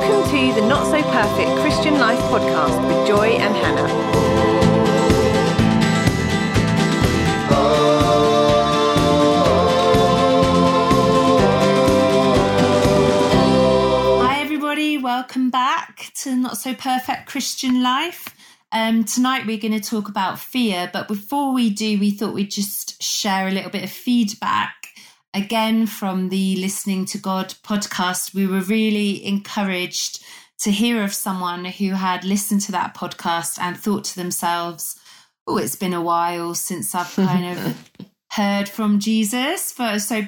Welcome to the Not So Perfect Christian Life podcast with Joy and Hannah. Hi everybody, welcome back to Not So Perfect Christian Life. Tonight we're going to talk about fear, but before we do, we thought we'd just share a little bit of feedback. Again, from the Listening to God podcast, we were really encouraged to hear of someone who had listened to that podcast and thought to themselves, oh, it's been a while since I've kind of heard from Jesus. So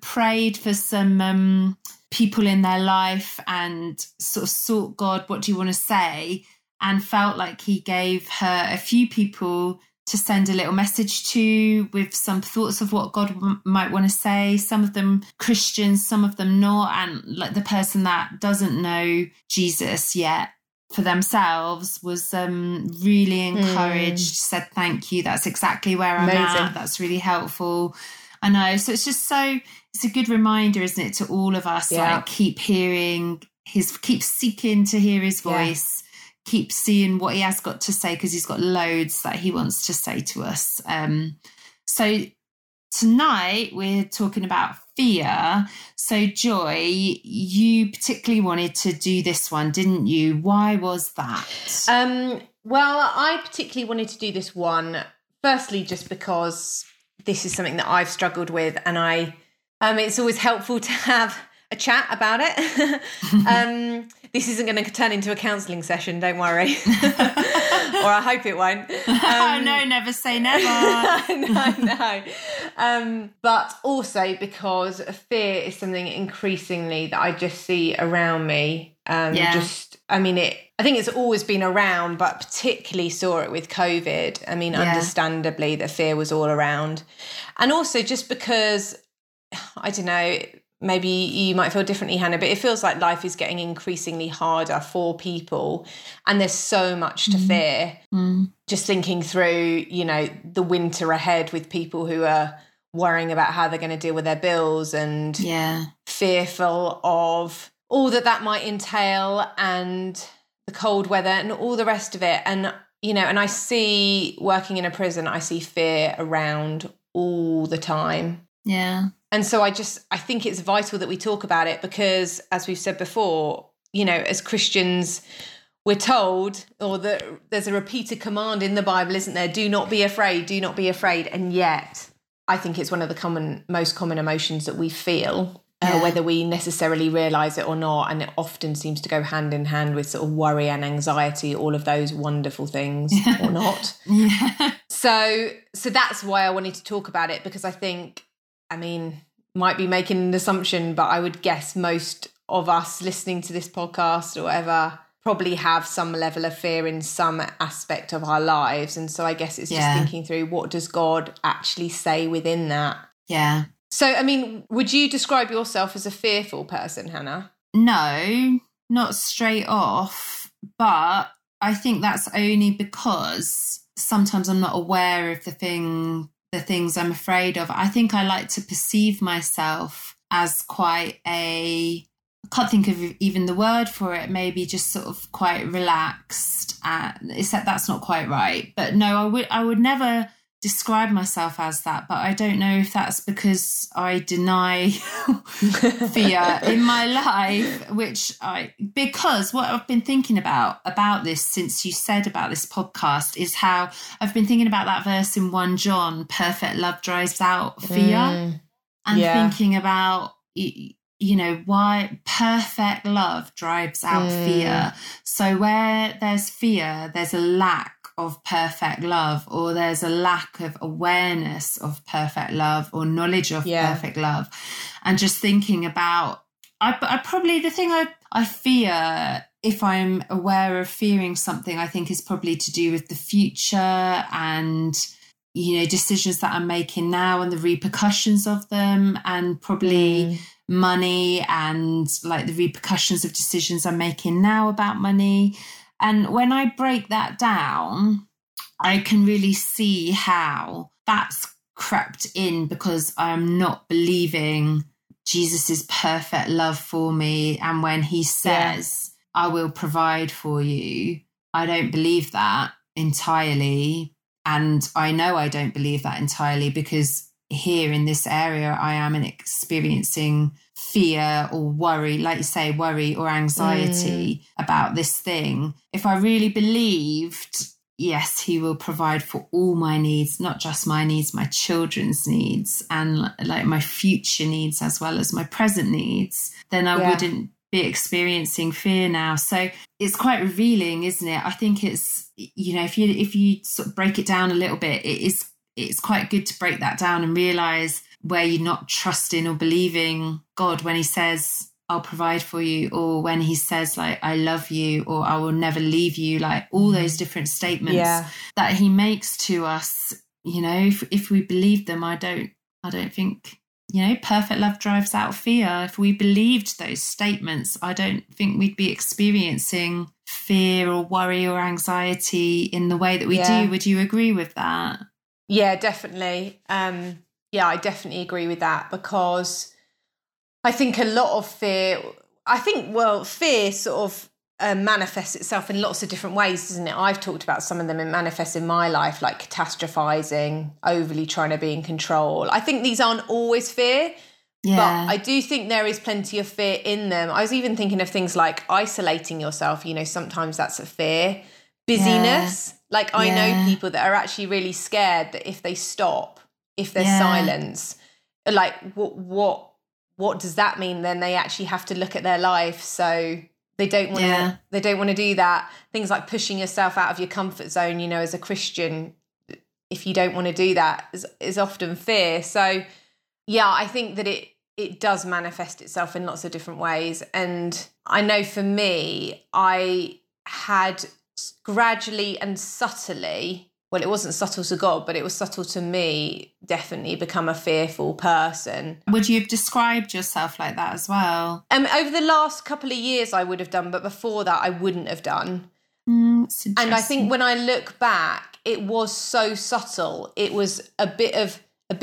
prayed for some people in their life and sort of sought God, what do you want to say? And felt like he gave her a few people to send a little message to with some thoughts of what God might want to say. Some of them Christians, some of them not. And like the person that doesn't know Jesus yet for themselves was really encouraged, said, thank you. That's exactly where I'm at. That's really helpful. I know. So it's just it's a good reminder, isn't it, to all of us, like keep seeking to hear his voice. Yeah. Keep seeing what he has got to say, because he's got loads that he wants to say to us. So tonight we're talking about fear. So Joy, you particularly wanted to do this one, didn't you? Why was that? Well, I particularly wanted to do this one, firstly, just because this is something that I've struggled with, and I it's always helpful to have a chat about it. This isn't going to turn into a counselling session, don't worry. Or I hope it won't. Oh no, never say never. No. But also because fear is something increasingly that I just see around me. I think it's always been around, but particularly saw it with COVID. Understandably, the fear was all around. And also just because, I don't know, maybe you might feel differently, Hannah, but it feels like life is getting increasingly harder for people and there's so much to fear. Just thinking through, the winter ahead with people who are worrying about how they're going to deal with their bills and fearful of all that might entail and the cold weather and all the rest of it. And, and I see working in a prison, I see fear around all the time. Yeah. And so I think it's vital that we talk about it because, as we've said before, as Christians, we're told, or there's a repeated command in the Bible, isn't there? Do not be afraid, do not be afraid. And yet I think it's one of the most common emotions that we feel, whether we necessarily realise it or not. And it often seems to go hand in hand with sort of worry and anxiety, all of those wonderful things or not. Yeah. So that's why I wanted to talk about it, because I think, might be making an assumption, but I would guess most of us listening to this podcast or whatever probably have some level of fear in some aspect of our lives. And so I guess it's just thinking through, what does God actually say within that? Yeah. So, would you describe yourself as a fearful person, Hannah? No, not straight off, but I think that's only because sometimes I'm not aware of the things I'm afraid of. I think I like to perceive myself as I can't think of even the word for it, maybe just sort of quite relaxed, except that's not quite right. But no, I would never describe myself as that, but I don't know if that's because I deny fear in my life, because what I've been thinking about this since you said about this podcast is how I've been thinking about that verse in 1 John, perfect love drives out fear, and thinking about, why perfect love drives out fear. So where there's fear, there's a lack of perfect love, or there's a lack of awareness of perfect love or knowledge of perfect love. And just thinking about, I fear, if I'm aware of fearing something, I think is probably to do with the future and, decisions that I'm making now and the repercussions of them, and probably money and like the repercussions of decisions I'm making now about money. And when I break that down, I can really see how that's crept in, because I'm not believing Jesus's perfect love for me. And when he says I will provide for you. I don't believe that entirely. And I know I don't believe that entirely because here in this area, I am experiencing fear or worry, like you say, worry or anxiety about this thing. If I really believed, yes, he will provide for all my needs, not just my needs, my children's needs and like my future needs as well as my present needs, then I wouldn't be experiencing fear now. So it's quite revealing, isn't it? I think it's, you know, if you sort of break it down a little bit, it's quite good to break that down and realize where you're not trusting or believing God when he says, I'll provide for you, or when he says, like, I love you, or I will never leave you, like all those different statements that he makes to us. You know, if we believe them, I don't think, you know, perfect love drives out fear. If we believed those statements, I don't think we'd be experiencing fear or worry or anxiety in the way that we do. Would you agree with that? Yeah, definitely. I definitely agree with that, because I think a lot of fear, fear sort of manifests itself in lots of different ways, doesn't it? I've talked about some of them in manifest in my life, like catastrophizing, overly trying to be in control. I think these aren't always fear, but I do think there is plenty of fear in them. I was even thinking of things like isolating yourself, you know, sometimes that's a fear. Busyness. Like I know people that are actually really scared that if they stop, if there's silence, like what does that mean? Then they actually have to look at their life. So they don't want to, they don't want to do that. Things like pushing yourself out of your comfort zone, you know, as a Christian, if you don't want to do that is often fear. So yeah, I think that it does manifest itself in lots of different ways. And I know for me, I had gradually and subtly, well, it wasn't subtle to God, but it was subtle to me, definitely become a fearful person. Would you have described yourself like that as well? Over the last couple of years I would have done, but before that I wouldn't have done. And I think when I look back, it was so subtle. It was a bit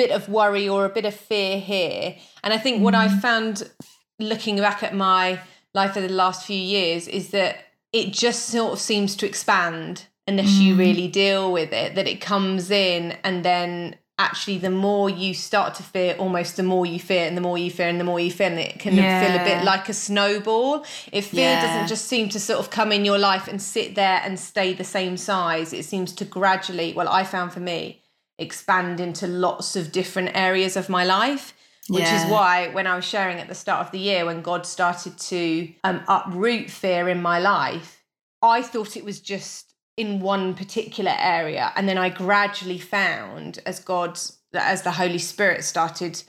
of worry or a bit of fear here. And I think what I found looking back at my life over the last few years is that it just sort of seems to expand unless you really deal with it, that it comes in, and then actually the more you start to fear, almost the more you fear and the more you fear and the more you fear, and it can feel a bit like a snowball. If fear doesn't just seem to sort of come in your life and sit there and stay the same size, it seems to gradually, well, I found for me, expand into lots of different areas of my life. Which is why when I was sharing at the start of the year, when God started to uproot fear in my life, I thought it was just in one particular area. And then I gradually found as the Holy Spirit started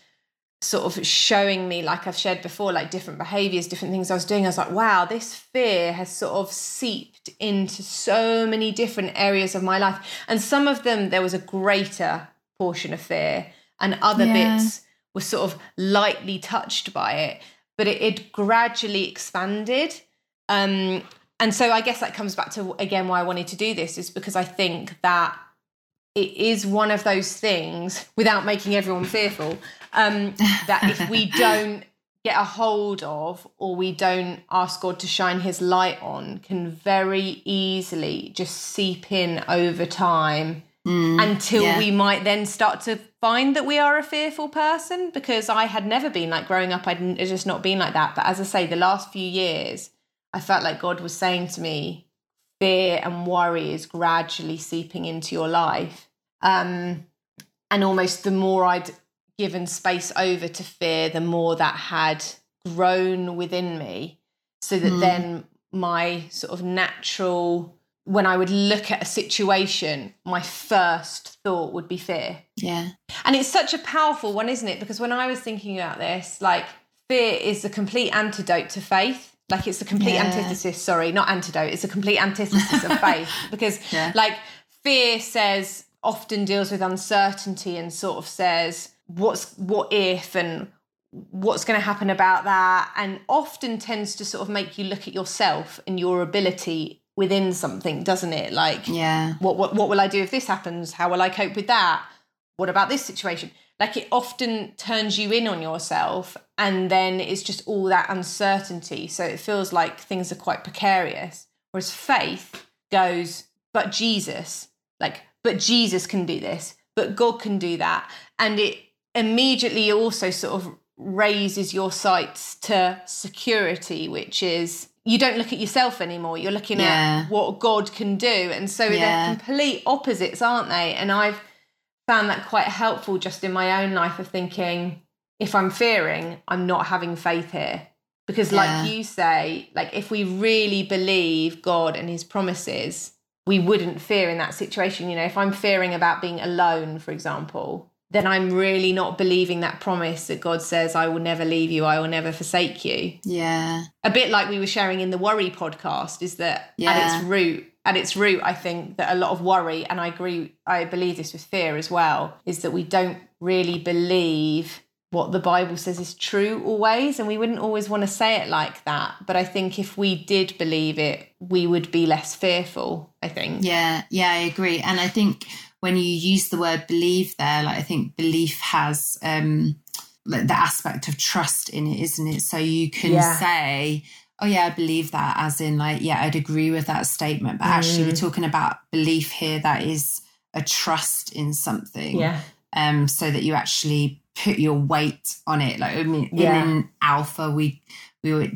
sort of showing me, like I've shared before, like different behaviours, different things I was doing, I was like, wow, this fear has sort of seeped into so many different areas of my life. And some of them, there was a greater portion of fear, and other bits was sort of lightly touched by it, but it gradually expanded. And so I guess that comes back to, again, why I wanted to do this, is because I think that it is one of those things, without making everyone fearful, that if we don't get a hold of, or we don't ask God to shine his light on, can very easily just seep in over time until we might then start to find that we are a fearful person. Because I had never been, like growing up, I'd just not been like that. But as I say, the last few years, I felt like God was saying to me, fear and worry is gradually seeping into your life. And almost the more I'd given space over to fear, the more that had grown within me. So that then my sort of natural, when I would look at a situation, my first thought would be fear. Yeah. And it's such a powerful one, isn't it? Because when I was thinking about this, like fear is the complete antidote to faith. Like it's the complete antithesis, sorry, not antidote. It's a complete antithesis of faith, because like fear says, often deals with uncertainty and sort of says, what if, and what's going to happen about that? And often tends to sort of make you look at yourself and your ability within something, doesn't it? Like, what will I do if this happens? How will I cope with that? what about this situation? Like, it often turns you in on yourself, and then it's just all that uncertainty. So it feels like things are quite precarious. Whereas faith goes, but Jesus, like, but Jesus can do this, but God can do that. And it immediately also sort of raises your sights to security, which is you don't look at yourself anymore. You're looking at what God can do. And so they're complete opposites, aren't they? And I've found that quite helpful just in my own life of thinking, if I'm fearing, I'm not having faith here. Because like you say, like, if we really believe God and his promises, we wouldn't fear in that situation. You know, if I'm fearing about being alone, for example, then I'm really not believing that promise that God says, I will never leave you, I will never forsake you. Yeah. A bit like we were sharing in the worry podcast, is that at its root, I think that a lot of worry, and I agree, I believe this with fear as well, is that we don't really believe what the Bible says is true always. And we wouldn't always want to say it like that. But I think if we did believe it, we would be less fearful, I think. Yeah, I agree. And I think when you use the word believe there, like, I think belief has like the aspect of trust in it, isn't it? So you can say, oh yeah, I believe that, as in like, yeah, I'd agree with that statement. But actually we're talking about belief here that is a trust in something. Yeah. So that you actually put your weight on it. Like, I mean, in Alpha,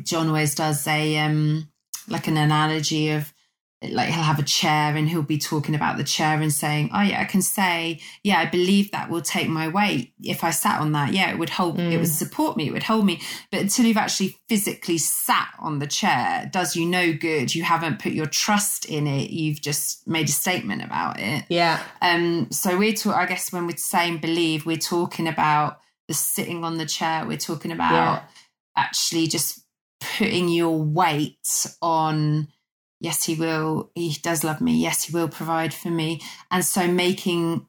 John always does a like an analogy of, like, he'll have a chair and he'll be talking about the chair and saying, oh yeah, I can say, yeah, I believe that will take my weight. If I sat on that, yeah, it would hold, it would support me, it would hold me. But until you've actually physically sat on the chair, it does you no good. You haven't put your trust in it. You've just made a statement about it. Yeah. So we're talking, I guess when we're saying believe, we're talking about the sitting on the chair. We're talking about actually just putting your weight on, yes, he will. He does love me. Yes, he will provide for me. And so I think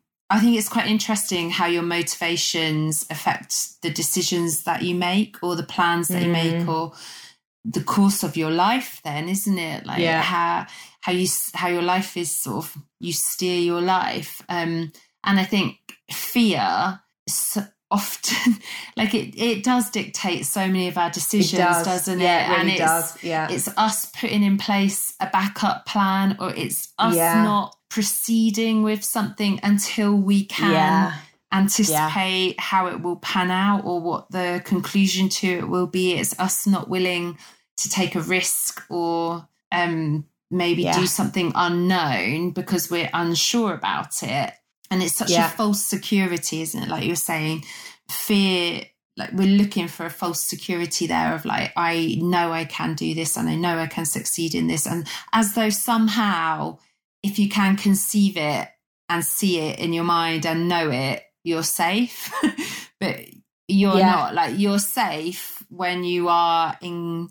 it's quite interesting how your motivations affect the decisions that you make, or the plans that you make, or the course of your life then, isn't it? Like how your life is sort of, you steer your life. And I think fear often, like, it does dictate so many of our decisions, doesn't it? Yeah, it really does. Yeah. It's us putting in place a backup plan, or it's us not proceeding with something until we can anticipate how it will pan out, or what the conclusion to it will be. It's us not willing to take a risk, or maybe do something unknown because we're unsure about it. And it's such a false security, isn't it? Like you're saying, fear, like, we're looking for a false security there of like, I know I can do this, and I know I can succeed in this. And as though somehow, if you can conceive it and see it in your mind and know it, you're safe. But you're not. Like, you're safe when you are in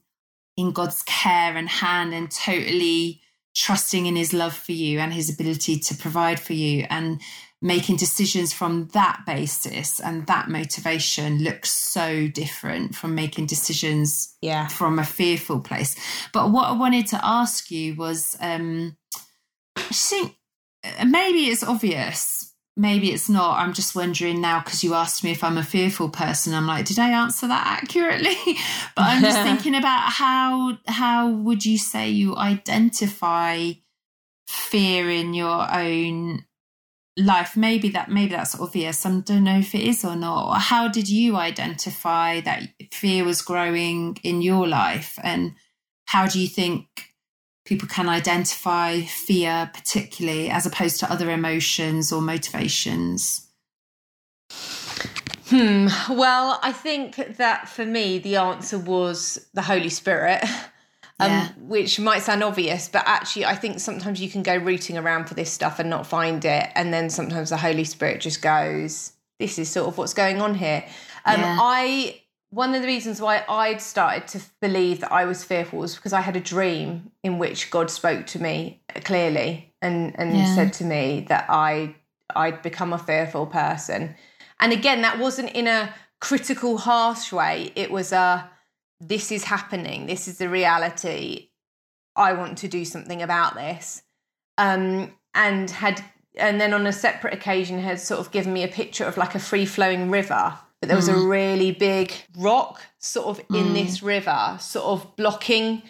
God's care and hand, and totally trusting in his love for you and his ability to provide for you, and making decisions from that basis. And that motivation looks so different from making decisions from a fearful place. But what I wanted to ask you was, I think maybe it's obvious, maybe it's not. I'm just wondering now, because you asked me if I'm a fearful person. I'm like, did I answer that accurately? But I'm just thinking about how would you say you identify fear in your own life? Maybe that's obvious. I don't know if it is or not. How did you identify that fear was growing in your life? And how do you think people can identify fear, particularly, as opposed to other emotions or motivations? Well, I think that for me, the answer was the Holy Spirit, which might sound obvious, but actually I think sometimes you can go rooting around for this stuff and not find it. And then sometimes the Holy Spirit just goes, this is sort of what's going on here. One of the reasons why I'd started to believe that I was fearful was because I had a dream in which God spoke to me clearly and said to me that I'd become a fearful person. And again, that wasn't in a critical, harsh way. It was this is happening. This is the reality. I want to do something about this. And had and then on a separate occasion had sort of given me a picture of like a free-flowing river. But there was a really big rock sort of in this river, sort of blocking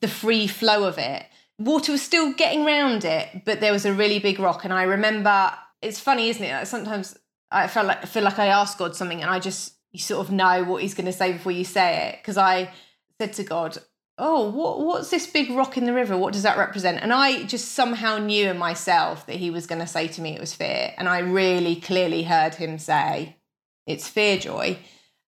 the free flow of it. Water was still getting round it, but there was a really big rock. And I remember, it's funny, isn't it? Like sometimes I feel like I asked God something and you sort of know what he's going to say before you say it. Because I said to God, what's this big rock in the river? What does that represent? And I just somehow knew in myself that he was going to say to me it was fear. And I really clearly heard him say, it's fear, Joy.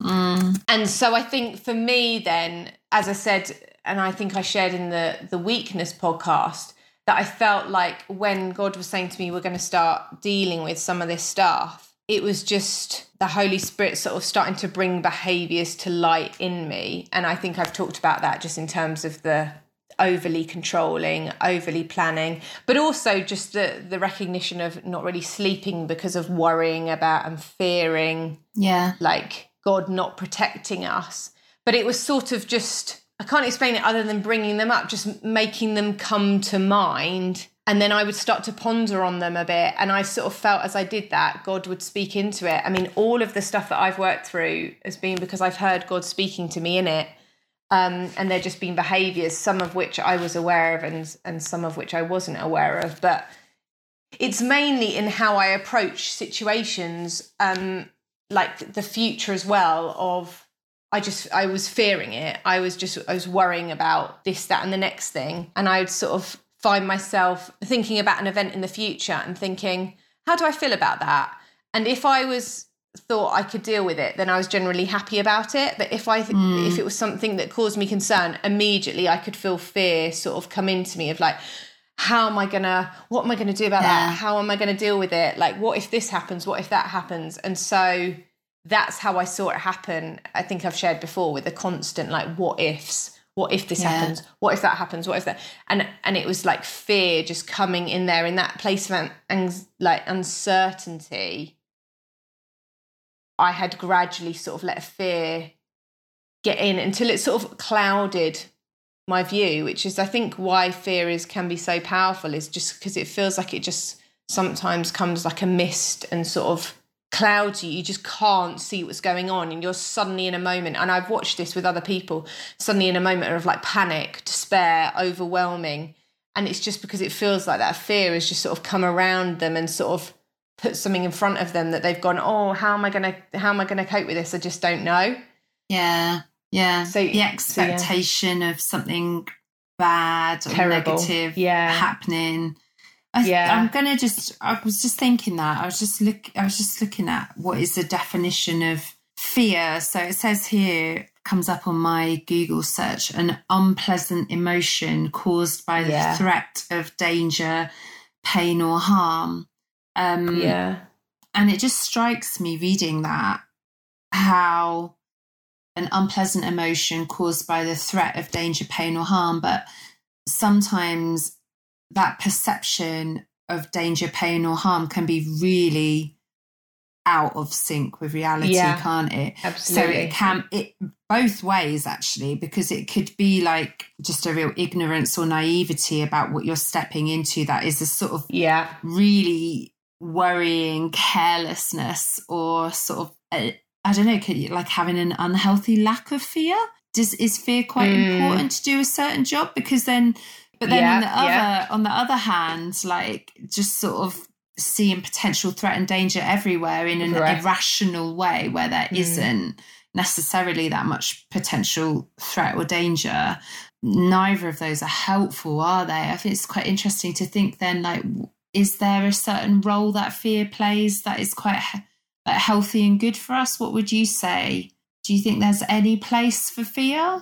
And so I think for me then, as I said, and I think I shared in the weakness podcast, that I felt like when God was saying to me, we're going to start dealing with some of this stuff, it was just the Holy Spirit sort of starting to bring behaviours to light in me. And I think I've talked about that just in terms of the overly controlling, overly planning, but also just the recognition of not really sleeping because of worrying about and fearing, like God not protecting us. But it was sort of just, I can't explain it other than bringing them up, just making them come to mind. And then I would start to ponder on them a bit. And I sort of felt as I did that, God would speak into it. I mean, all of the stuff that I've worked through has been because I've heard God speaking to me in it. And they're just been behaviours, some of which I was aware of and some of which I wasn't aware of. But it's mainly in how I approach situations, like the future as well, of I was fearing it. I was worrying about this, that and the next thing. And I would sort of find myself thinking about an event in the future and thinking, how do I feel about that? And if I thought I could deal with it, then I was generally happy about it. But if it was something that caused me concern, immediately I could feel fear sort of come into me of like, what am I going to do about that? How am I going to deal with it? Like, what if this happens? What if that happens? And so that's how I saw it happen. I think I've shared before with the constant like what ifs, what if this happens? What if that happens? What if that? And it was like fear just coming in there in that place of uncertainty. I had gradually sort of let fear get in until it sort of clouded my view, which is I think why fear can be so powerful, is just because it feels like it just sometimes comes like a mist and sort of clouds you. You just can't see what's going on, and you're suddenly in a moment, and I've watched this with other people, suddenly in a moment of like panic, despair, overwhelming. And it's just because it feels like that fear has just sort of come around them and sort of put something in front of them that they've gone, how am I gonna cope with this? I just don't know. Yeah. So the expectation of something bad or terrible, negative happening. I was just thinking that. I was just looking at what is the definition of fear. So it says here, comes up on my Google search, an unpleasant emotion caused by the threat of danger, pain or harm. And it just strikes me reading that, how an unpleasant emotion caused by the threat of danger, pain or harm. But sometimes that perception of danger, pain or harm can be really out of sync with reality, can't it? Absolutely. So it both ways actually, because it could be like just a real ignorance or naivety about what you're stepping into. That is a sort of really worrying carelessness, or sort of I don't know, could you, like having an unhealthy lack of fear. Is fear quite important to do a certain job? Because on the other hand, like just sort of seeing potential threat and danger everywhere in an irrational way where there isn't necessarily that much potential threat or danger. Neither of those are helpful, are they? I think it's quite interesting to think then, like, is there a certain role that fear plays that is quite healthy and good for us? What would you say? Do you think there's any place for fear?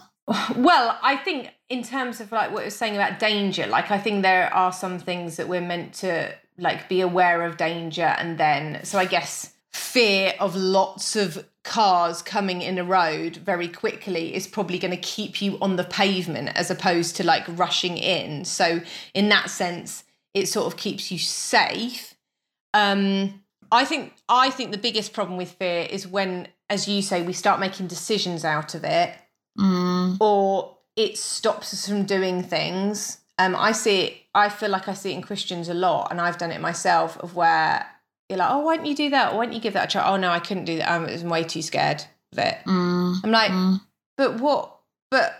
Well, I think in terms of like what I was saying about danger, like I think there are some things that we're meant to like be aware of danger. And then, so I guess fear of lots of cars coming in a road very quickly is probably going to keep you on the pavement as opposed to like rushing in. So in that sense, it sort of keeps you safe. I think the biggest problem with fear is when, as you say, we start making decisions out of it, or it stops us from doing things. I see it, I feel like I see it in Christians a lot, and I've done it myself, of where you're like, oh, why don't you do that? Or why don't you give that a try? Oh, no, I couldn't do that. I'm way too scared of it. I'm like, but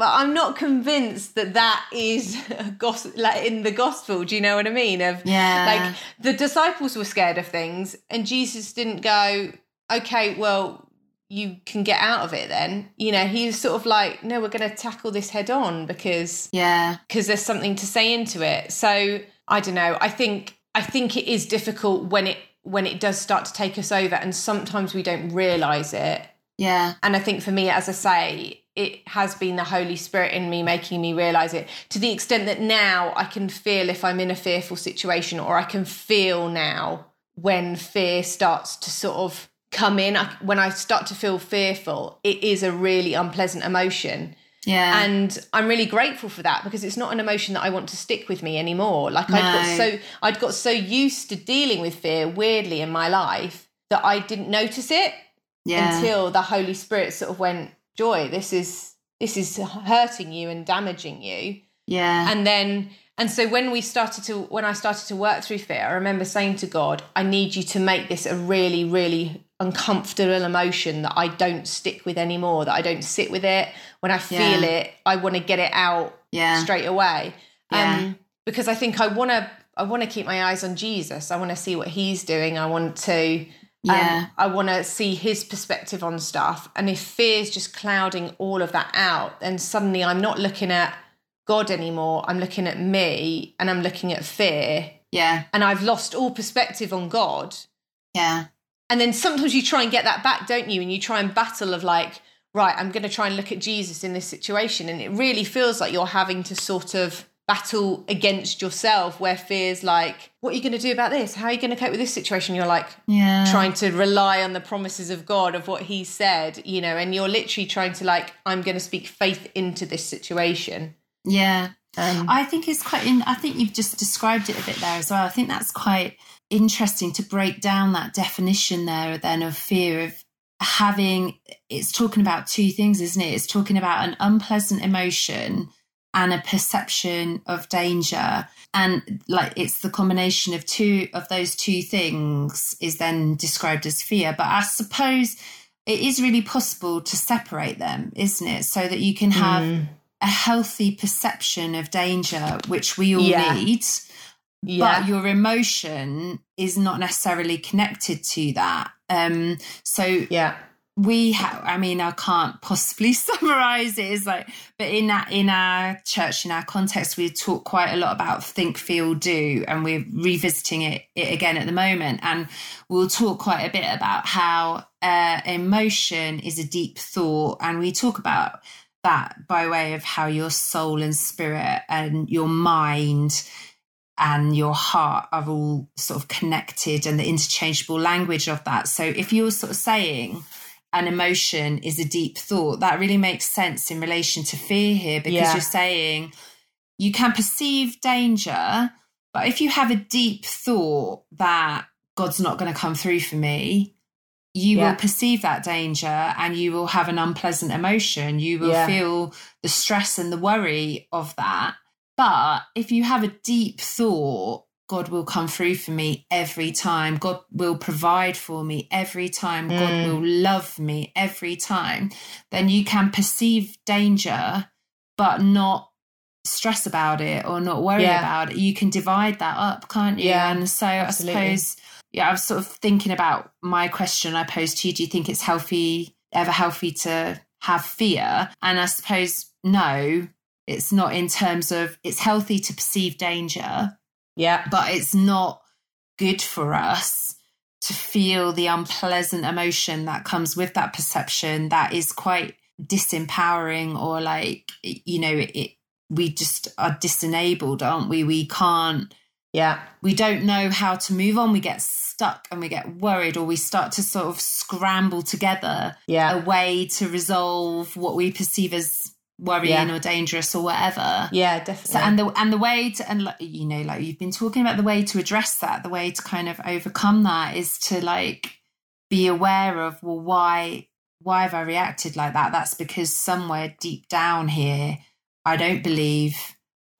I'm not convinced that is a gospel, like in the gospel. Do you know what I mean? Like the disciples were scared of things, and Jesus didn't go, okay, well, you can get out of it then. You know, he was sort of like, no, we're going to tackle this head on because there's something to say into it. So I don't know. I think it is difficult when it does start to take us over, and sometimes we don't realise it. Yeah. And I think for me, as I say, it has been the Holy Spirit in me making me realise it, to the extent that now I can feel if I'm in a fearful situation, or I can feel now when fear starts to sort of come in. When I start to feel fearful, it is a really unpleasant emotion. Yeah. And I'm really grateful for that, because it's not an emotion that I want to stick with me anymore. Like, no. I'd got so used to dealing with fear, weirdly, in my life, that I didn't notice it until the Holy Spirit sort of went, Joy, this is hurting you and damaging you. Yeah. And so when I started to work through fear, I remember saying to God, I need you to make this a really, really uncomfortable emotion that I don't stick with anymore, that I don't sit with it. When I feel it, I want to get it out straight away. Because I think I want to keep my eyes on Jesus. I want to see what he's doing. I want to see his perspective on stuff. And if fear is just clouding all of that out, then suddenly I'm not looking at God anymore. I'm looking at me, and I'm looking at fear. Yeah. And I've lost all perspective on God. Yeah. And then sometimes you try and get that back, don't you? And you try and battle of like, right, I'm going to try and look at Jesus in this situation. And it really feels like you're having to sort of battle against yourself, where fear's like, what are you going to do about this? How are you going to cope with this situation? You're like trying to rely on the promises of God, of what he said, you know, and you're literally trying to like, I'm going to speak faith into this situation. Yeah. I think it's quite, I think you've just described it a bit there as well. I think that's quite interesting to break down that definition there then of fear, of having, it's talking about two things, isn't it? It's talking about an unpleasant emotion and a perception of danger. And like, it's the combination of two of those two things is then described as fear. But I suppose it is really possible to separate them, isn't it? So that you can have a healthy perception of danger, which we all need. Yeah. But your emotion is not necessarily connected to that. I can't possibly summarize it. It's like, but in our church, in our context, we talk quite a lot about think, feel, do, and we're revisiting it again at the moment. And we'll talk quite a bit about how emotion is a deep thought. And we talk about that by way of how your soul and spirit and your mind and your heart are all sort of connected, and the interchangeable language of that. So if you're sort of saying an emotion is a deep thought, that really makes sense in relation to fear here, because you're saying you can perceive danger, but if you have a deep thought that God's not going to come through for me, you will perceive that danger, and you will have an unpleasant emotion. You will feel the stress and the worry of that. But if you have a deep thought, God will come through for me every time. God will provide for me every time. God will love me every time. Then you can perceive danger, but not stress about it or not worry about it. You can divide that up, can't you? Yeah, and so absolutely. I suppose, I was sort of thinking about my question I posed to you. Do you think it's healthy to have fear? And I suppose, no. It's not in terms of, it's healthy to perceive danger, but it's not good for us to feel the unpleasant emotion that comes with that perception. That is quite disempowering, or like, you know, we just are disenabled, aren't we? We can't, we don't know how to move on. We get stuck and we get worried, or we start to sort of scramble together a way to resolve what we perceive as worrying or dangerous or whatever. Yeah, definitely. So, and the way to, and you know, like you've been talking about, the way to address that, the way to kind of overcome that is to like be aware of, well, why have I reacted like that? That's because somewhere deep down here, I don't believe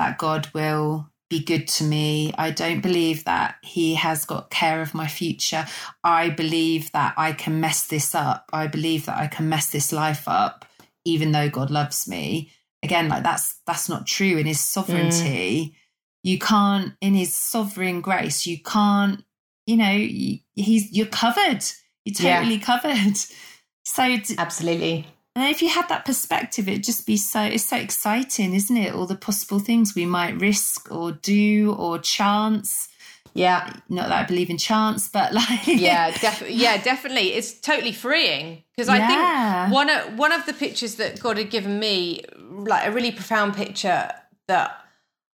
that God will be good to me. I don't believe that he has got care of my future. I believe that I can mess this up. I believe that I can mess this life up, even though God loves me. Again, like that's not true. In his sovereignty, you can't, in his sovereign grace, you can't, you know, you're covered. You're totally covered. So absolutely. And if you had that perspective, it'd just be it's so exciting, isn't it? All the possible things we might risk or do or chance. Yeah. Not that I believe in chance, but like. Yeah, definitely. It's totally freeing. Because I think one of the pictures that God had given me, like a really profound picture that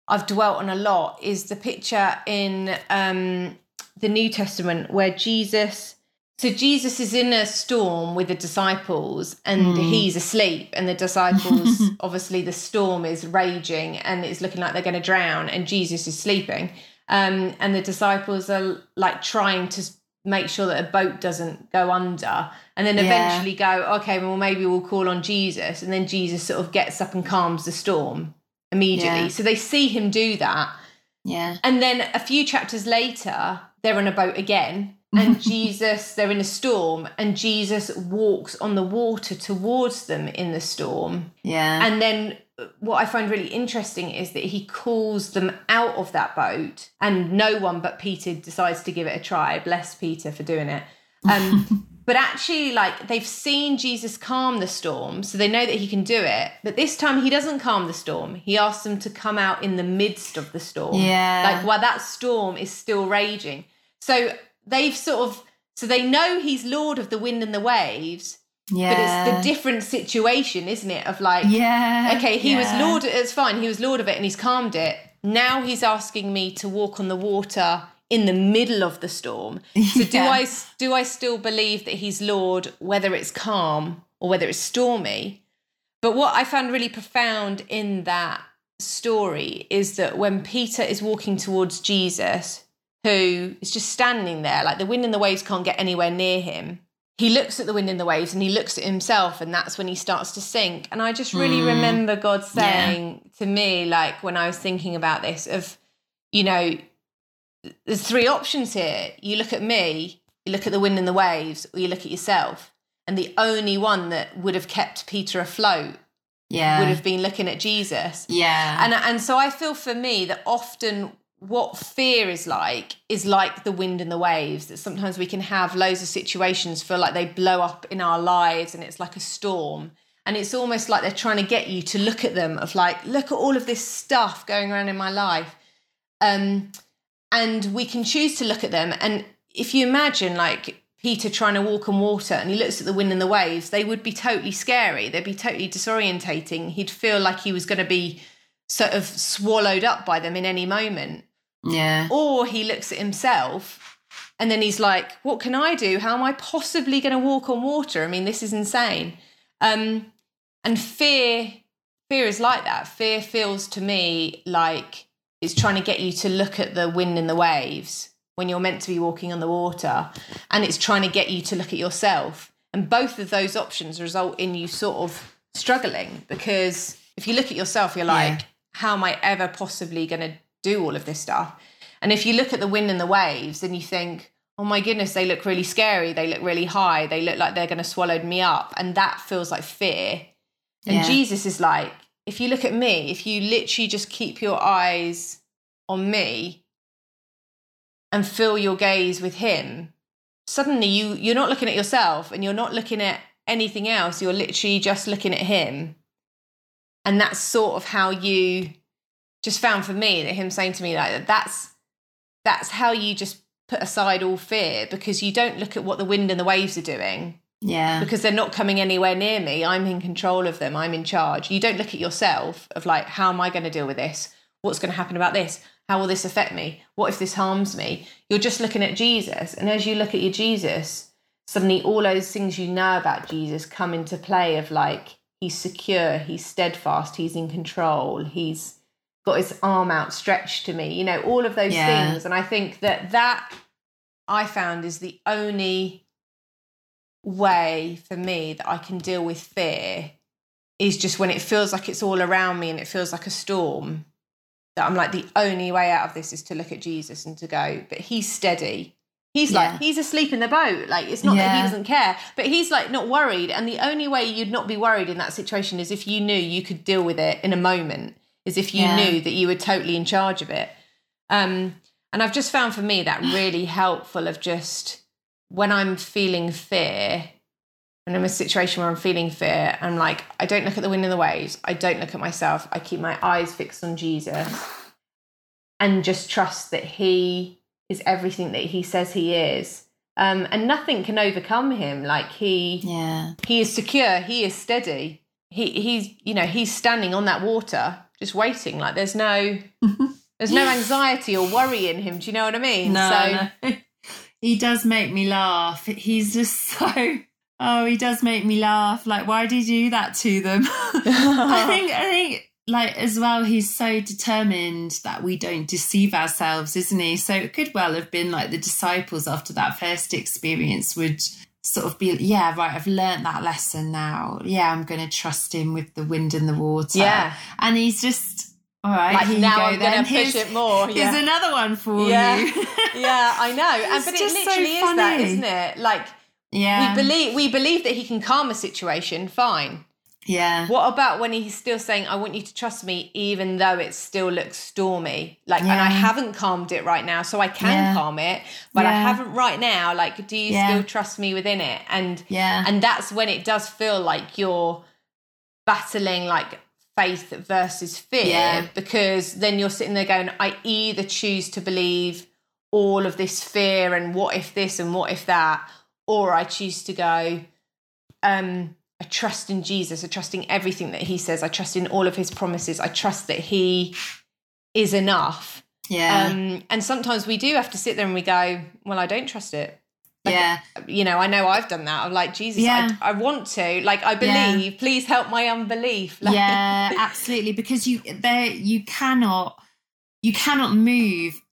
I've dwelt on a lot, is the picture in the New Testament where Jesus is in a storm with the disciples and he's asleep, and the disciples, obviously the storm is raging and it's looking like they're going to drown, and Jesus is sleeping. And the disciples are like trying to make sure that a boat doesn't go under, and then eventually go, okay, well, maybe we'll call on Jesus. And then Jesus sort of gets up and calms the storm immediately. Yeah. So they see him do that. Yeah. And then a few chapters later, they're on a boat again. And Jesus, they're in a storm, and Jesus walks on the water towards them in the storm. Yeah. And then what I find really interesting is that he calls them out of that boat, and no one but Peter decides to give it a try. Bless Peter for doing it. But actually, like, they've seen Jesus calm the storm, so they know that he can do it. But this time he doesn't calm the storm. He asks them to come out in the midst of the storm. Yeah. Like, while that storm is still raging. So they've sort of, so they know he's Lord of the wind and the waves, but it's the different situation, isn't it? Of like, okay, he was Lord, it's fine. He was Lord of it and he's calmed it. Now he's asking me to walk on the water in the middle of the storm. So do I still believe that he's Lord, whether it's calm or whether it's stormy? But what I found really profound in that story is that when Peter is walking towards Jesus, who is just standing there, like the wind and the waves can't get anywhere near him. He looks at the wind and the waves and he looks at himself, and that's when he starts to sink. And I just really remember God saying to me, like, when I was thinking about this, of, you know, there's three options here. You look at me, you look at the wind and the waves, or you look at yourself. And the only one that would have kept Peter afloat would have been looking at Jesus. Yeah. And so I feel for me that often what fear is like the wind and the waves, that sometimes we can have loads of situations feel like they blow up in our lives, and it's like a storm, and it's almost like they're trying to get you to look at them of like, look at all of this stuff going around in my life. And we can choose to look at them. And if you imagine like Peter trying to walk on water and he looks at the wind and the waves, they would be totally scary. They'd be totally disorientating. He'd feel like he was going to be sort of swallowed up by them in any moment. Yeah. Or he looks at himself and then he's like, what can I do? How am I possibly going to walk on water? I mean, this is insane. And fear is like that. Fear feels to me like it's trying to get you to look at the wind and the waves when you're meant to be walking on the water. And it's trying to get you to look at yourself. And both of those options result in you sort of struggling, because if you look at yourself, you're like, how am I ever possibly going to do all of this stuff? And if you look at the wind and the waves and you think, oh my goodness, they look really scary. They look really high. They look like they're going to swallow me up. And that feels like fear. And Jesus is like, if you look at me, if you literally just keep your eyes on me and fill your gaze with him, suddenly you're not looking at yourself and you're not looking at anything else. You're literally just looking at him. And that's sort of how you just found for me that him saying to me like that, that's how you just put aside all fear, because you don't look at what the wind and the waves are doing. Yeah. Because they're not coming anywhere near me. I'm in control of them. I'm in charge. You don't look at yourself of like, how am I going to deal with this? What's going to happen about this? How will this affect me? What if this harms me? You're just looking at Jesus. And as you look at your Jesus, suddenly all those things you know about Jesus come into play of like, he's secure, he's steadfast, he's in control, he's got his arm outstretched to me, you know, all of those things. And I think that I found is the only way for me that I can deal with fear, is just when it feels like it's all around me and it feels like a storm, that I'm like, the only way out of this is to look at Jesus and to go, but he's steady. He's like, he's asleep in the boat. Like, it's not that he doesn't care, but he's like not worried. And the only way you'd not be worried in that situation is if you knew you could deal with it in a moment, is if you knew that you were totally in charge of it. And I've just found for me that really helpful of just when I'm feeling fear, when I'm in a situation where I'm feeling fear, I'm like, I don't look at the wind and the waves. I don't look at myself. I keep my eyes fixed on Jesus and just trust that he is everything that he says he is. And nothing can overcome him. Like he is secure. He is steady. He's standing on that water, just waiting. Like there's no anxiety or worry in him. Do you know what I mean? No. He does make me laugh. He's just so, he does make me laugh. Like, why did you do that to them? I think like as well, he's so determined that we don't deceive ourselves, isn't he? So it could well have been like the disciples after that first experience would sort of be, I've learned that lesson now. Yeah, I'm going to trust him with the wind and the water. Yeah. And he's just... All right, like, now I'm going to push it more. Yeah. Here's another one for you. Yeah, I know. But it literally is that, isn't it? Like, we believe that he can calm a situation, fine. Yeah. What about when he's still saying, I want you to trust me, even though it still looks stormy? Like, and I haven't calmed it right now, so I can calm it, but I haven't right now. Like, do you still trust me within it? And that's when it does feel like you're battling, like, faith versus fear, because then you're sitting there going, I either choose to believe all of this fear and what if this and what if that, or I choose to go, I trust in Jesus, I trust in everything that he says, I trust in all of his promises, I trust that he is enough. And sometimes we do have to sit there and we go, well, I don't trust it. Like, I know I've done that. I'm like, Jesus, I want to. Like, I believe. Yeah. Please help my unbelief. Like, absolutely. Because you cannot move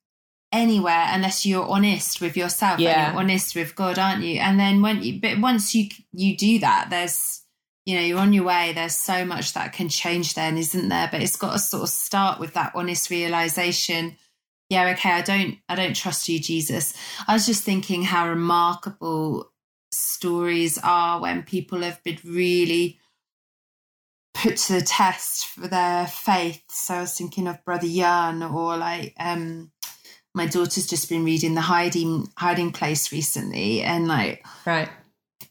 anywhere unless you're honest with yourself and you're honest with God, aren't you? And then once you do that, there's, you're on your way. There's so much that can change then, isn't there? But it's got to sort of start with that honest realization. Yeah, okay, I don't trust you, Jesus. I was just thinking how remarkable stories are when people have been really put to the test for their faith. So I was thinking of Brother Jan, or like my daughter's just been reading The Hiding Place recently, and like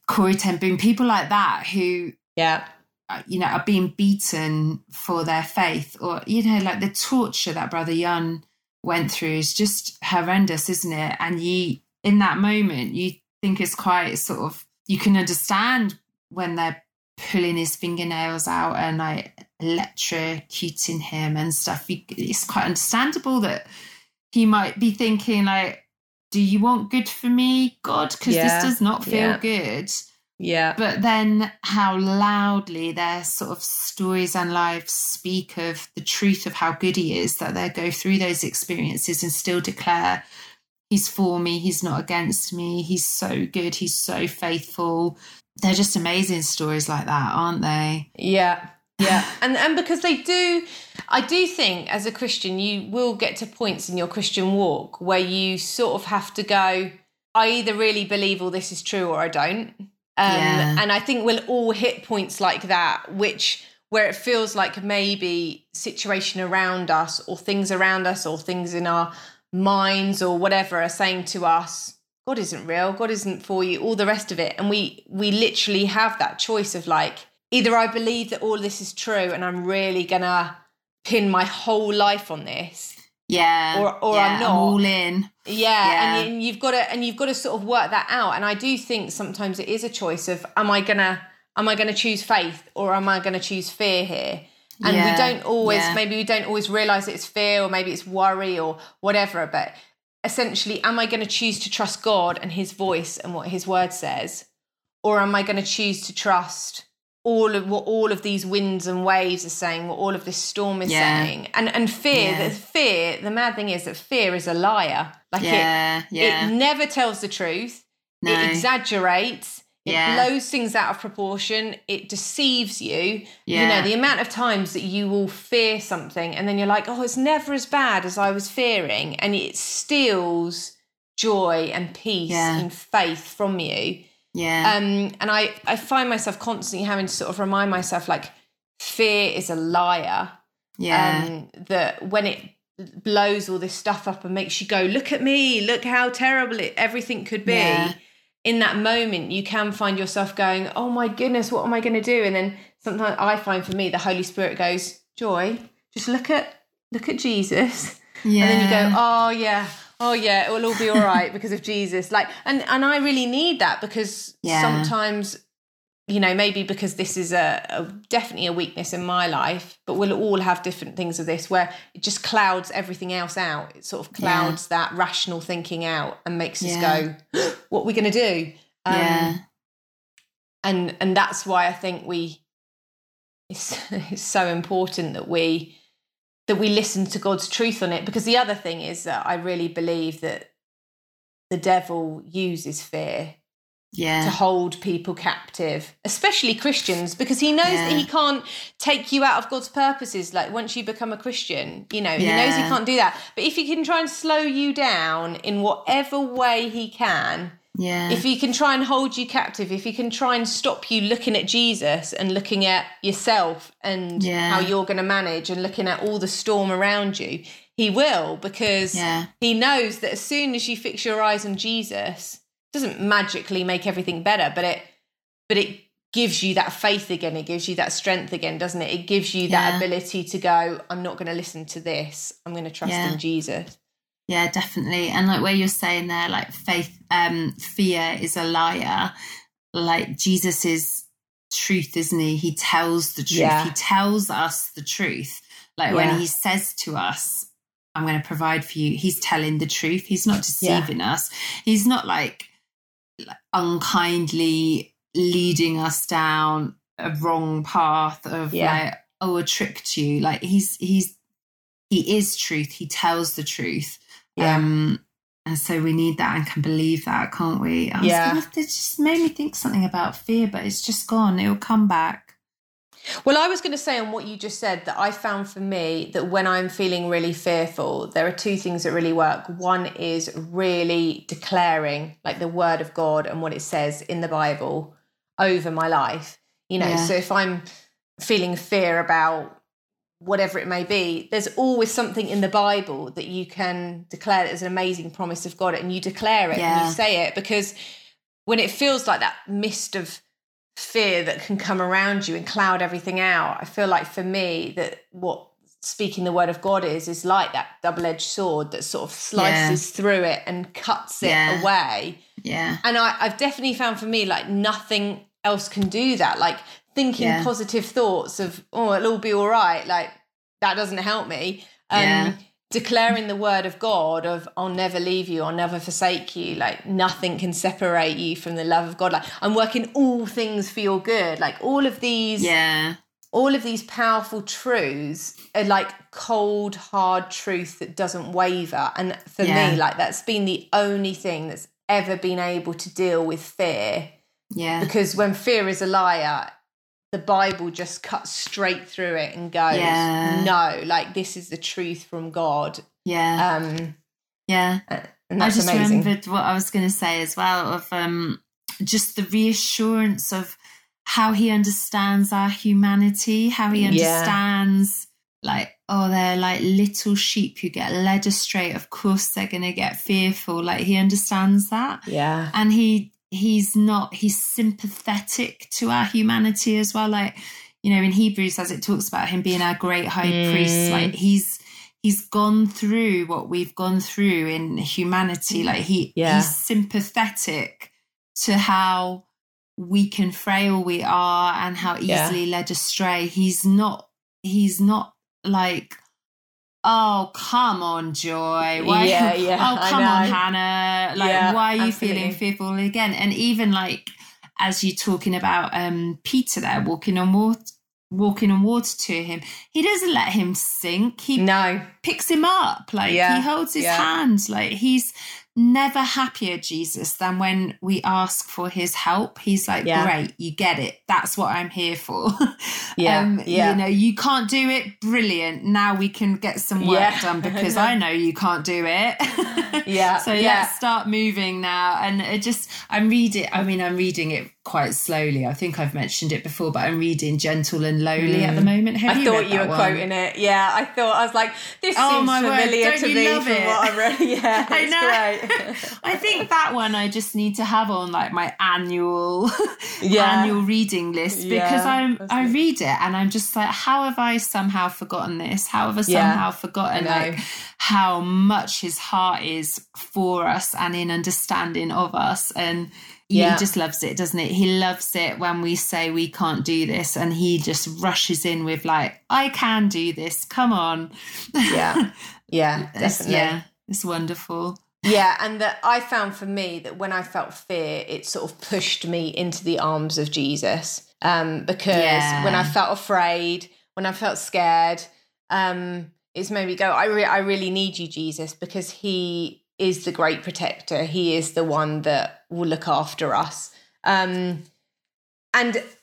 Corrie Ten Boom, people like that who are being beaten for their faith, or like the torture that Brother Yun went through is just horrendous, isn't it? And you, in that moment, you think it's quite sort of, you can understand when they're pulling his fingernails out and like electrocuting him and stuff. It's quite understandable that he might be thinking like, do you want good for me, God? Because this does not feel good. Yeah. But then how loudly their sort of stories and lives speak of the truth of how good he is, that they go through those experiences and still declare, he's for me, he's not against me, he's so good, he's so faithful. They're just amazing stories like that, aren't they? Yeah. Yeah. And because I do think as a Christian, you will get to points in your Christian walk where you sort of have to go, I either really believe all this is true or I don't. And I think we'll all hit points like that, where it feels like maybe situation around us or things around us or things in our minds or whatever are saying to us, God isn't real, God isn't for you, all the rest of it. And we literally have that choice of like, either I believe that all this is true and I'm really gonna pin my whole life on this. Yeah. Or I'm not. I'm all in. Yeah. And you've got to sort of work that out. And I do think sometimes it is a choice of am I gonna choose faith or am I gonna choose fear here? And we don't always realise it's fear, or maybe it's worry or whatever, but essentially, am I gonna choose to trust God and his voice and what his word says? Or am I gonna choose to trust all of what all of these winds and waves are saying, what all of this storm is saying, and fear. Yeah. The mad thing is that fear is a liar. Like it never tells the truth. No. It exaggerates. It blows things out of proportion. It deceives you. Yeah. You know, the amount of times that you will fear something and then you're like, oh, it's never as bad as I was fearing. And it steals joy and peace and faith from you. Yeah. And I find myself constantly having to sort of remind myself, like, fear is a liar. Yeah. That when it blows all this stuff up and makes you go, look at me, look how terrible everything could be. Yeah. In that moment, you can find yourself going, oh my goodness, what am I going to do? And then sometimes I find, for me, the Holy Spirit goes, Joy, just look at Jesus. Yeah. And then you go, oh yeah, it will all be all right because of Jesus. Like, and I really need that because sometimes, you know, maybe because this is a definitely a weakness in my life, but we'll all have different things of this where it just clouds everything else out. It sort of clouds that rational thinking out and makes us go, what are we going to do? And that's why I think it's so important that we listen to God's truth on it, because the other thing is that I really believe that the devil uses fear to hold people captive, especially Christians, because he knows that he can't take you out of God's purposes. Like, once you become a Christian, you know, he knows he can't do that. But if he can try and slow you down in whatever way he can, if he can try and hold you captive, if he can try and stop you looking at Jesus and looking at yourself and how you're going to manage and looking at all the storm around you, he will, because he knows that as soon as you fix your eyes on Jesus, doesn't magically make everything better, but it gives you that faith again. It gives you that strength again, doesn't it? It gives you that ability to go, I'm not going to listen to this. I'm going to trust in Jesus. Yeah, definitely. And like where you're saying there, like faith, fear is a liar. Like, Jesus is truth, isn't he? He tells the truth. Yeah. He tells us the truth. Like when he says to us, I'm going to provide for you, he's telling the truth. He's not deceiving us. He's not like unkindly leading us down a wrong path of like, oh, I tricked you. Like, he is truth. He tells the truth. And so we need that and can believe that, can't we? It just made me think something about fear, but it's just gone. It'll come back. Well, I was going to say on what you just said that I found for me that when I'm feeling really fearful, there are two things that really work. One is really declaring, like, the word of God and what it says in the Bible over my life. You know, so if I'm feeling fear about whatever it may be, there's always something in the Bible that you can declare that is an amazing promise of God, and you declare it and you say it, because when it feels like that mist of fear that can come around you and cloud everything out, I feel like for me that what speaking the word of God is like that double-edged sword that sort of slices through it and cuts it away. Yeah. And I've definitely found for me, like, nothing else can do that. Like, thinking positive thoughts of, oh, it'll all be all right, like, that doesn't help me. Declaring the word of God of, I'll never leave you, I'll never forsake you, like, nothing can separate you from the love of God. Like, I'm working all things for your good. Like, all of these powerful truths are like cold, hard truth that doesn't waver. And for me, like, that's been the only thing that's ever been able to deal with fear. Yeah. Because when fear is a liar, the Bible just cuts straight through it and goes, no, like, this is the truth from God. Yeah. And that's amazing. I just remembered what I was going to say as well of just the reassurance of how he understands our humanity, how he understands, like, oh, they're like little sheep who get led astray. Of course they're going to get fearful. Like, he understands that. Yeah. And he's sympathetic to our humanity as well. Like, you know, in Hebrews, as it talks about him being our great high priest, like, he's gone through what we've gone through in humanity. Like, he's sympathetic to how weak and frail we are and how easily led astray. He's not like, oh, come on, Joy. Why? Yeah, oh, come on, Hannah. Like, why are you feeling fearful again? And even, like, as you're talking about Peter there walking on water to him, he doesn't let him sink. He picks him up. Like, he holds his hand. Like, he's never happier Jesus than when we ask for his help. He's like, great, you get it. That's what I'm here for. You know, you can't do it. Brilliant. Now we can get some work done because I know you can't do it. Let's start moving now. And it just, I'm reading it quite slowly. I think I've mentioned it before, but I'm reading Gentle and Lowly at the moment. Quoting it. Yeah, I thought, I was like, this seems familiar to me from what I read. Yeah, I know. Great. I think that one I just need to have on like my annual reading list, because I read it and I'm just like, how have I somehow forgotten this? How have I somehow forgotten like how much his heart is for us and in understanding of us? And he just loves it, doesn't it? He loves it when we say we can't do this, and he just rushes in with like, I can do this. Come on. Yeah, definitely. It's wonderful. Yeah, and that I found for me that when I felt fear, it sort of pushed me into the arms of Jesus, because when I felt afraid, when I felt scared, it's made me go, I really need you, Jesus, because he is the great protector. He is the one that will look after us. And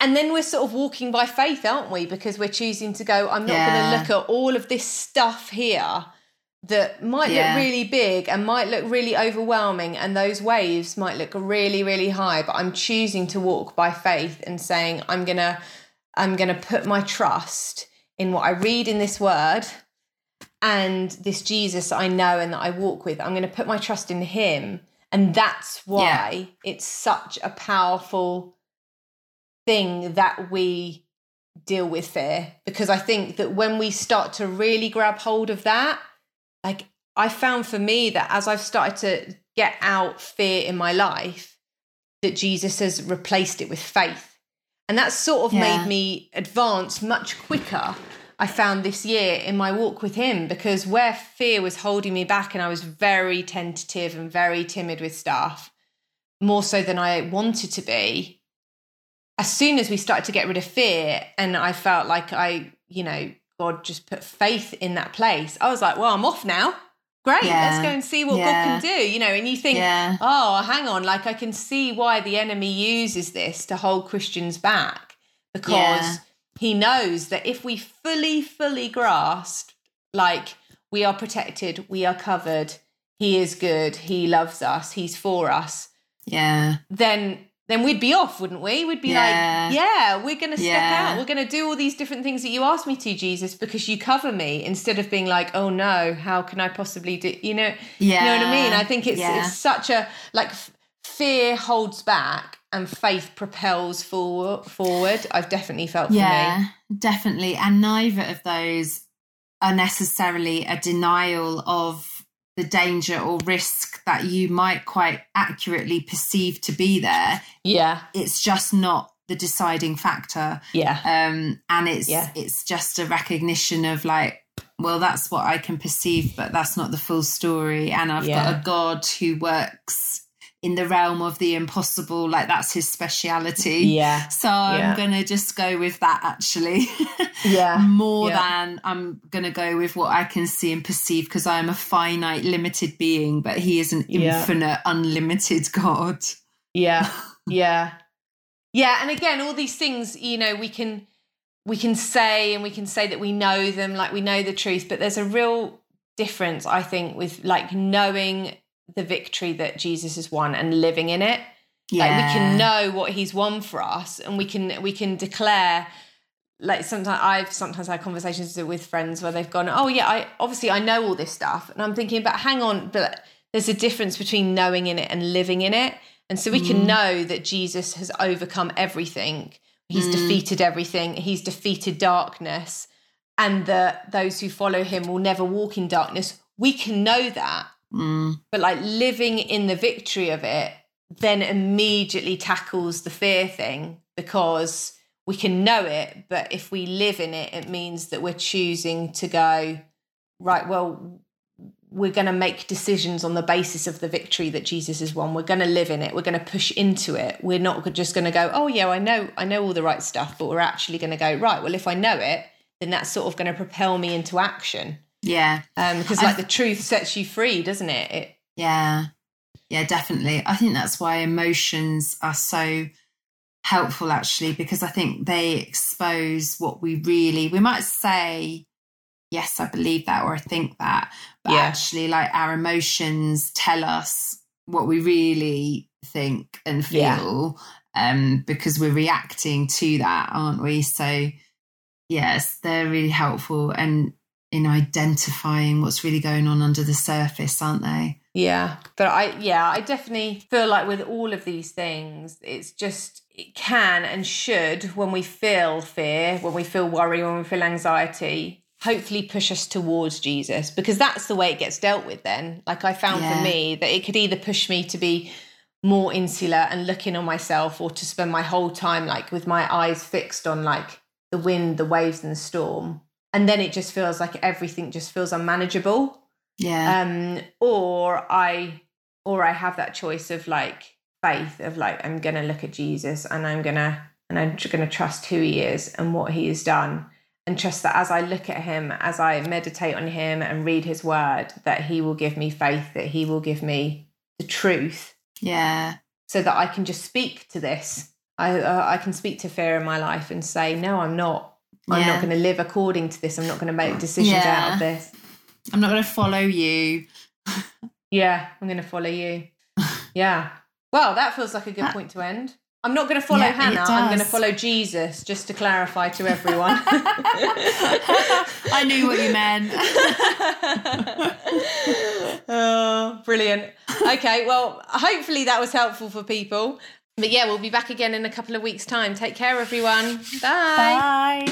then we're sort of walking by faith, aren't we? Because we're choosing to go, I'm not going to look at all of this stuff here that might look really big and might look really overwhelming, and those waves might look really, really high, but I'm choosing to walk by faith and saying, I'm gonna put my trust in what I read in this word and this Jesus I know and that I walk with. I'm going to put my trust in him. And that's why it's such a powerful thing that we deal with fear, because I think that when we start to really grab hold of that, like I found for me that as I've started to get out fear in my life, that Jesus has replaced it with faith. And that's sort of made me advance much quicker, I found this year in my walk with him, because where fear was holding me back and I was very tentative and very timid with stuff, more so than I wanted to be, as soon as we started to get rid of fear and I felt like God just put faith in that place, I was like, well, I'm off now. Great, let's go and see what God can do, and you think, oh, hang on, like I can see why the enemy uses this to hold Christians back, because... Yeah. He knows that if we fully grasp, like we are protected, we are covered, he is good, he loves us, he's for us. Yeah. Then we'd be off, wouldn't we? We'd be like, we're going to step out. We're going to do all these different things that you asked me to, Jesus, because you cover me, instead of being like, oh no, how can I possibly do, you know what I mean? I think it's such a, like fear holds back. And faith propels forward. I've definitely felt for me. Yeah, definitely. And neither of those are necessarily a denial of the danger or risk that you might quite accurately perceive to be there. Yeah. It's just not the deciding factor. Yeah. And it's just a recognition of like, well, that's what I can perceive, but that's not the full story. And I've got a God who works in the realm of the impossible, like that's his speciality. Yeah. So I'm going to just go with that actually. More than I'm going to go with what I can see and perceive, because I'm a finite, limited being, but he is an infinite, unlimited God. Yeah. Yeah. Yeah. And again, all these things, we can say, and we can say that we know them, like we know the truth, but there's a real difference, I think, with like knowing the victory that Jesus has won and living in it. Like we can know what he's won for us, and we can declare, like sometimes had conversations with friends where they've gone, oh yeah, I know all this stuff, and I'm thinking, but hang on, but there's a difference between knowing in it and living in it. And so we can know that Jesus has overcome everything, he's defeated everything, he's defeated darkness, and that those who follow him will never walk in darkness. We can know that. But like living in the victory of it then immediately tackles the fear thing, because we can know it, but if we live in it, it means that we're choosing to go, right, well, we're going to make decisions on the basis of the victory that Jesus has won. We're going to live in it. We're going to push into it. We're not just going to go, oh yeah, I know all the right stuff, but we're actually going to go, right, well, if I know it, then that's sort of going to propel me into action. Yeah. Because the truth sets you free, doesn't it? Yeah, definitely. I think that's why emotions are so helpful, actually, because I think they expose what we might say, yes, I believe that, or I think that, but actually, like, our emotions tell us what we really think and feel, because we're reacting to that, aren't we? So yes, they're really helpful and in identifying what's really going on under the surface, aren't they? Yeah. But I definitely feel like with all of these things, it's just, it can and should, when we feel fear, when we feel worry, when we feel anxiety, hopefully push us towards Jesus, because that's the way it gets dealt with then. Like, I found for me that it could either push me to be more insular and looking on myself, or to spend my whole time like with my eyes fixed on like the wind, the waves and the storm. And then it just feels like everything just feels unmanageable. Yeah. Or I have that choice of like faith, of like, I'm going to look at Jesus and I'm going to trust who he is and what he has done, and trust that as I look at him, as I meditate on him and read his word, that he will give me faith, that he will give me the truth. Yeah. So that I can just speak to this. I can speak to fear in my life and say, no, I'm not. I'm not going to live according to this. I'm not going to make decisions out of this. I'm not going to follow you. I'm going to follow you. Yeah. Well, that feels like a good point to end. I'm not going to follow Hannah. I'm going to follow Jesus, just to clarify to everyone. I knew what you meant. Oh, brilliant. Okay, well, hopefully that was helpful for people. But yeah, we'll be back again in a couple of weeks' time. Take care, everyone. Bye. Bye.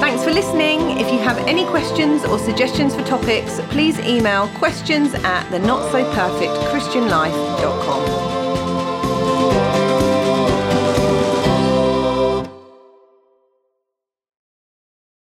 Thanks for listening. If you have any questions or suggestions for topics, please email questions@thenotssoperfectchristianlife.com.